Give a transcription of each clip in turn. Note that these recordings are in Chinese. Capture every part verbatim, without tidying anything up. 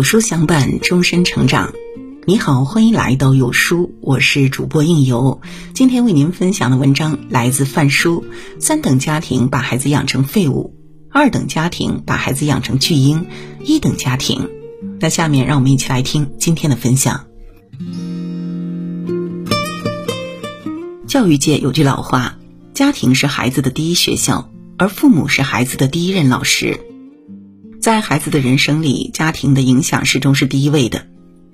有书相伴，终身成长。你好，欢迎来到有书，我是主播应由。今天为您分享的文章来自范叔。三等家庭把孩子养成废物，二等家庭把孩子养成巨婴，一等家庭。那下面让我们一起来听今天的分享。教育界有句老话，家庭是孩子的第一学校，而父母是孩子的第一任老师。在孩子的人生里，家庭的影响始终是第一位的。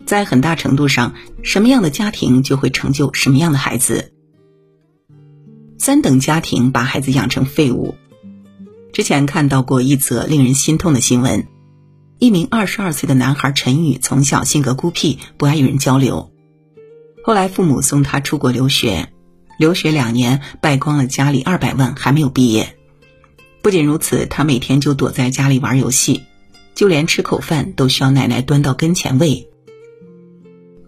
在很大程度上，什么样的家庭就会成就什么样的孩子。三等家庭把孩子养成废物。之前看到过一则令人心痛的新闻，一名二十二岁的男孩陈宇从小性格孤僻，不爱与人交流。后来父母送他出国留学，留学两年败光了家里二百万，还没有毕业。不仅如此，他每天就躲在家里玩游戏，就连吃口饭都需要奶奶端到跟前喂，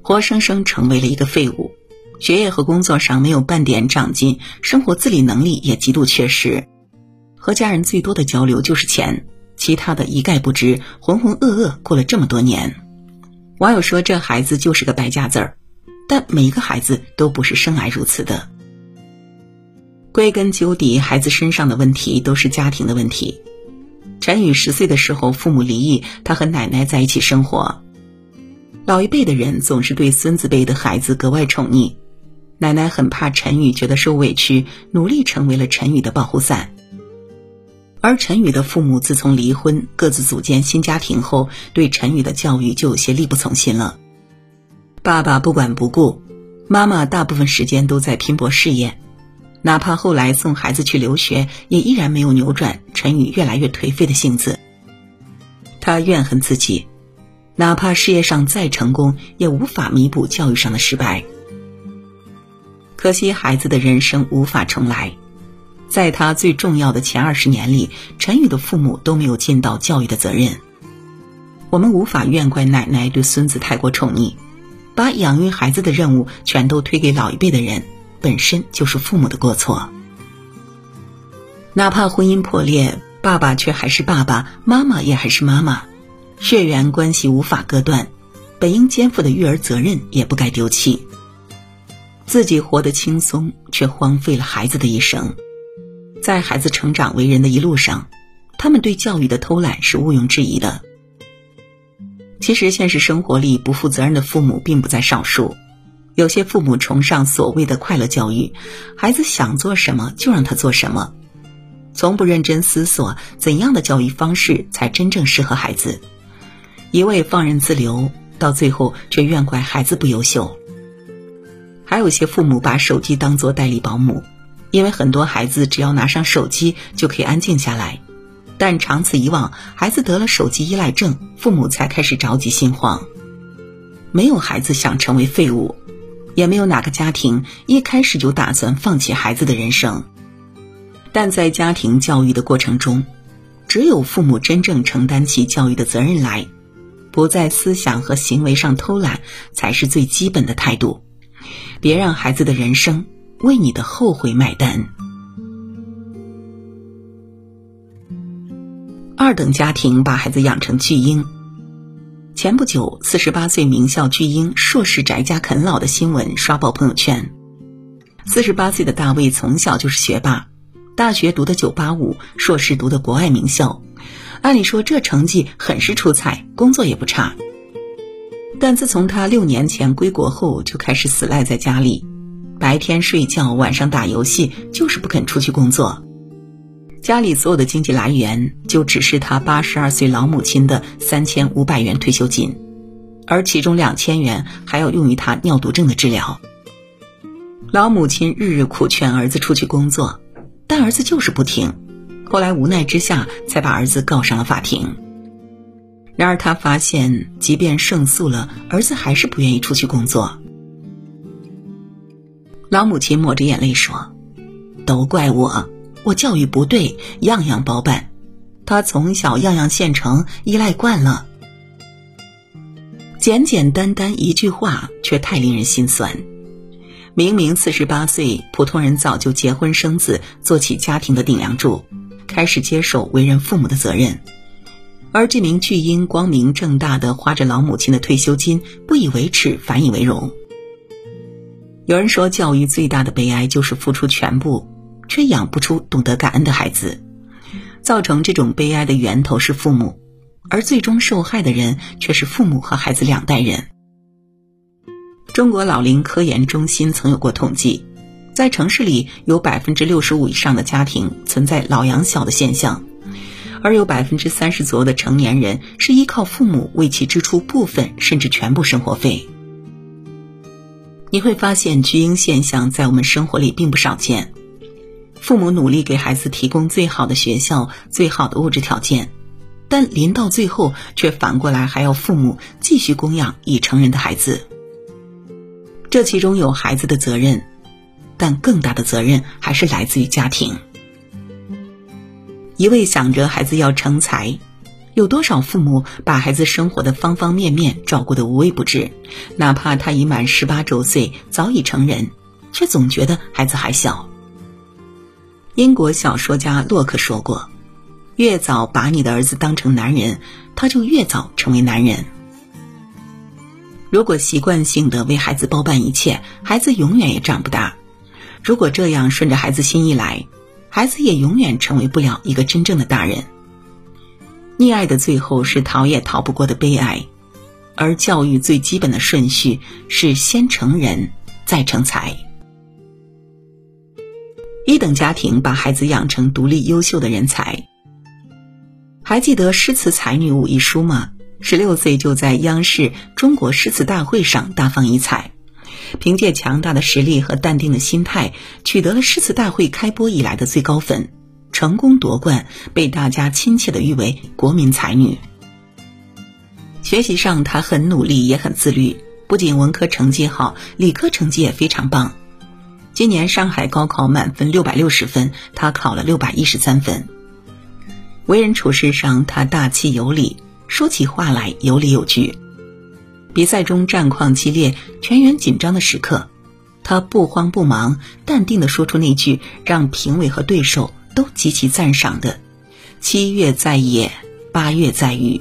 活生生成为了一个废物。学业和工作上没有半点长进，生活自理能力也极度缺失，和家人最多的交流就是钱，其他的一概不知，浑浑噩噩过了这么多年。网友说这孩子就是个败家子儿，但每一个孩子都不是生来如此的。归根究底，孩子身上的问题都是家庭的问题。陈宇十岁的时候，父母离异，他和奶奶在一起生活。老一辈的人总是对孙子辈的孩子格外宠溺，奶奶很怕陈宇觉得受委屈，努力成为了陈宇的保护伞。而陈宇的父母自从离婚，各自组建新家庭后，对陈宇的教育就有些力不从心了。爸爸不管不顾，妈妈大部分时间都在拼搏事业。哪怕后来送孩子去留学，也依然没有扭转陈宇越来越颓废的性子。他怨恨自己，哪怕事业上再成功，也无法弥补教育上的失败。可惜孩子的人生无法重来，在他最重要的前二十年里，陈宇的父母都没有尽到教育的责任。我们无法怨怪奶奶对孙子太过宠溺，把养育孩子的任务全都推给老一辈的人，本身就是父母的过错。哪怕婚姻破裂，爸爸却还是爸爸，妈妈也还是妈妈，血缘关系无法割断，本应肩负的育儿责任也不该丢弃。自己活得轻松，却荒废了孩子的一生。在孩子成长为人的一路上，他们对教育的偷懒是毋庸置疑的。其实现实生活里，不负责任的父母并不在少数。有些父母崇尚所谓的快乐教育，孩子想做什么就让他做什么，从不认真思索怎样的教育方式才真正适合孩子，一味放任自流，到最后却怨怪孩子不优秀。还有些父母把手机当作代理保姆，因为很多孩子只要拿上手机就可以安静下来，但长此以往，孩子得了手机依赖症，父母才开始着急心慌。没有孩子想成为废物，也没有哪个家庭一开始就打算放弃孩子的人生。但在家庭教育的过程中，只有父母真正承担起教育的责任来，不在思想和行为上偷懒，才是最基本的态度。别让孩子的人生为你的后悔买单。二等家庭把孩子养成巨婴。前不久四十八岁名校巨婴硕士宅家啃老的新闻刷爆朋友圈。四十八岁的大卫从小就是学霸，大学读的九八五，硕士读的国外名校，按理说这成绩很是出彩，工作也不差。但自从他六年前归国后，就开始死赖在家里，白天睡觉，晚上打游戏，就是不肯出去工作。家里所有的经济来源就只是他八十二岁老母亲的三千五百元退休金，而其中两千元还要用于他尿毒症的治疗。老母亲日日苦劝儿子出去工作，但儿子就是不听，后来无奈之下才把儿子告上了法庭。然而他发现，即便胜诉了，儿子还是不愿意出去工作。老母亲抹着眼泪说，都怪我，我教育不对，样样包办，他从小样样现成，依赖惯了。简简单单一句话，却太令人心酸。明明四十八岁，普通人早就结婚生子，做起家庭的顶梁柱，开始接手为人父母的责任，而这名巨婴光明正大地花着老母亲的退休金，不以为耻，反以为荣。有人说，教育最大的悲哀就是付出全部，却养不出懂得感恩的孩子。造成这种悲哀的源头是父母，而最终受害的人却是父母和孩子两代人。中国老龄科研中心曾有过统计，在城市里有 百分之六十五 以上的家庭存在老养小的现象，而有 百分之三十 左右的成年人是依靠父母为其支出部分甚至全部生活费。你会发现巨婴现象在我们生活里并不少见，父母努力给孩子提供最好的学校、最好的物质条件，但临到最后却反过来还要父母继续供养已成人的孩子。这其中有孩子的责任，但更大的责任还是来自于家庭。一味想着孩子要成才，有多少父母把孩子生活的方方面面照顾得无微不至，哪怕他已满十八周岁，早已成人，却总觉得孩子还小。英国小说家洛克说过，越早把你的儿子当成男人，他就越早成为男人。如果习惯性的为孩子包办一切，孩子永远也长不大。如果这样顺着孩子心意来，孩子也永远成为不了一个真正的大人。溺爱的最后是逃也逃不过的悲哀，而教育最基本的顺序是先成人，再成才。一等家庭把孩子养成独立优秀的人才。还记得诗词才女武亦姝吗？十六岁就在央视中国诗词大会上大放异彩，凭借强大的实力和淡定的心态，取得了诗词大会开播以来的最高分，成功夺冠，被大家亲切地誉为国民才女。学习上她很努力也很自律，不仅文科成绩好，理科成绩也非常棒。今年上海高考满分六百六十分，她考了六百一十三分。为人处事上她大气有理，说起话来有理有据。比赛中战况激烈，全员紧张的时刻，他不慌不忙，淡定地说出那句让评委和对手都极其赞赏的七月在野，八月在隅，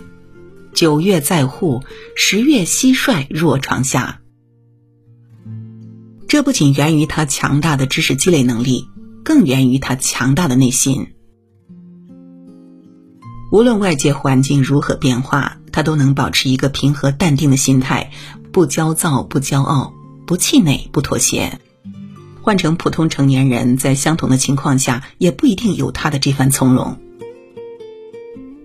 九月在户，十月蟋蟀若床下。这不仅源于他强大的知识积累能力，更源于他强大的内心。无论外界环境如何变化，他都能保持一个平和淡定的心态，不焦躁，不骄傲，不气馁，不妥协。换成普通成年人，在相同的情况下也不一定有他的这番从容。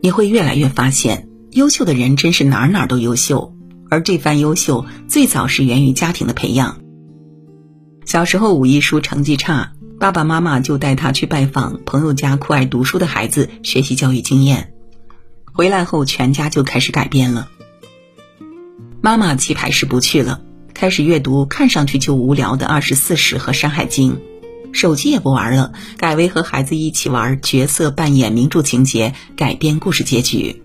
你会越来越发现，优秀的人真是哪哪都优秀，而这番优秀最早是源于家庭的培养。小时候武亦姝成绩差，爸爸妈妈就带他去拜访朋友家酷爱读书的孩子，学习教育经验。回来后全家就开始改变了。妈妈棋牌室不去了，开始阅读看上去就无聊的二十四史和山海经。手机也不玩了，改为和孩子一起玩角色扮演名著情节，改编故事结局。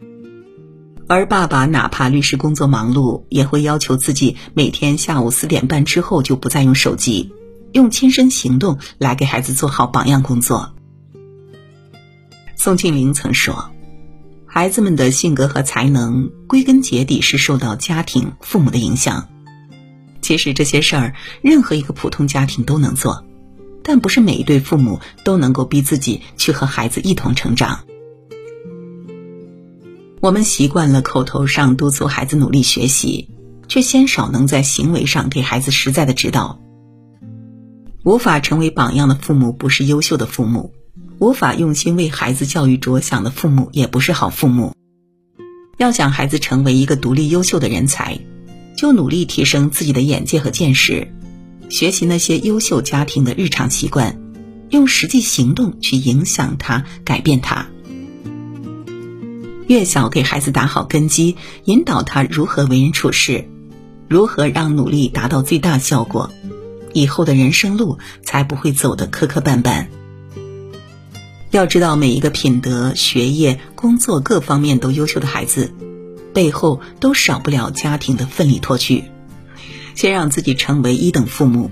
而爸爸哪怕律师工作忙碌，也会要求自己每天下午四点半之后就不再用手机，用亲身行动来给孩子做好榜样工作。宋庆龄曾说，孩子们的性格和才能归根结底是受到家庭、父母的影响。其实这些事儿任何一个普通家庭都能做，但不是每一对父母都能够逼自己去和孩子一同成长。我们习惯了口头上督促孩子努力学习，却鲜少能在行为上给孩子实在的指导。无法成为榜样的父母不是优秀的父母，无法用心为孩子教育着想的父母也不是好父母。要想孩子成为一个独立优秀的人才，就努力提升自己的眼界和见识，学习那些优秀家庭的日常习惯，用实际行动去影响他，改变他。越小给孩子打好根基，引导他如何为人处事，如何让努力达到最大效果，以后的人生路才不会走得磕磕绊绊。要知道，每一个品德、学业、工作各方面都优秀的孩子，背后都少不了家庭的奋力托举。先让自己成为一等父母，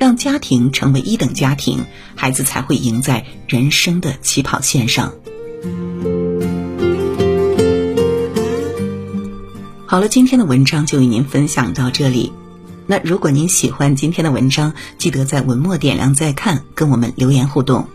让家庭成为一等家庭，孩子才会赢在人生的起跑线上。好了，今天的文章就与您分享到这里。那如果您喜欢今天的文章，记得在文末点亮再看，跟我们留言互动。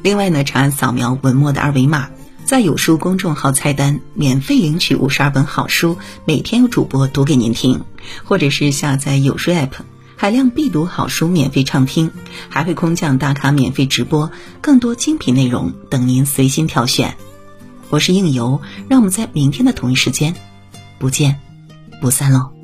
另外呢，长按扫描文末的二维码，在有书公众号菜单免费领取五十二本好书，每天有主播读给您听，或者是下载有书 A P P， 海量必读好书免费畅听，还会空降大咖免费直播，更多精品内容等您随心挑选。我是应由，让我们在明天的同一时间不见不散喽。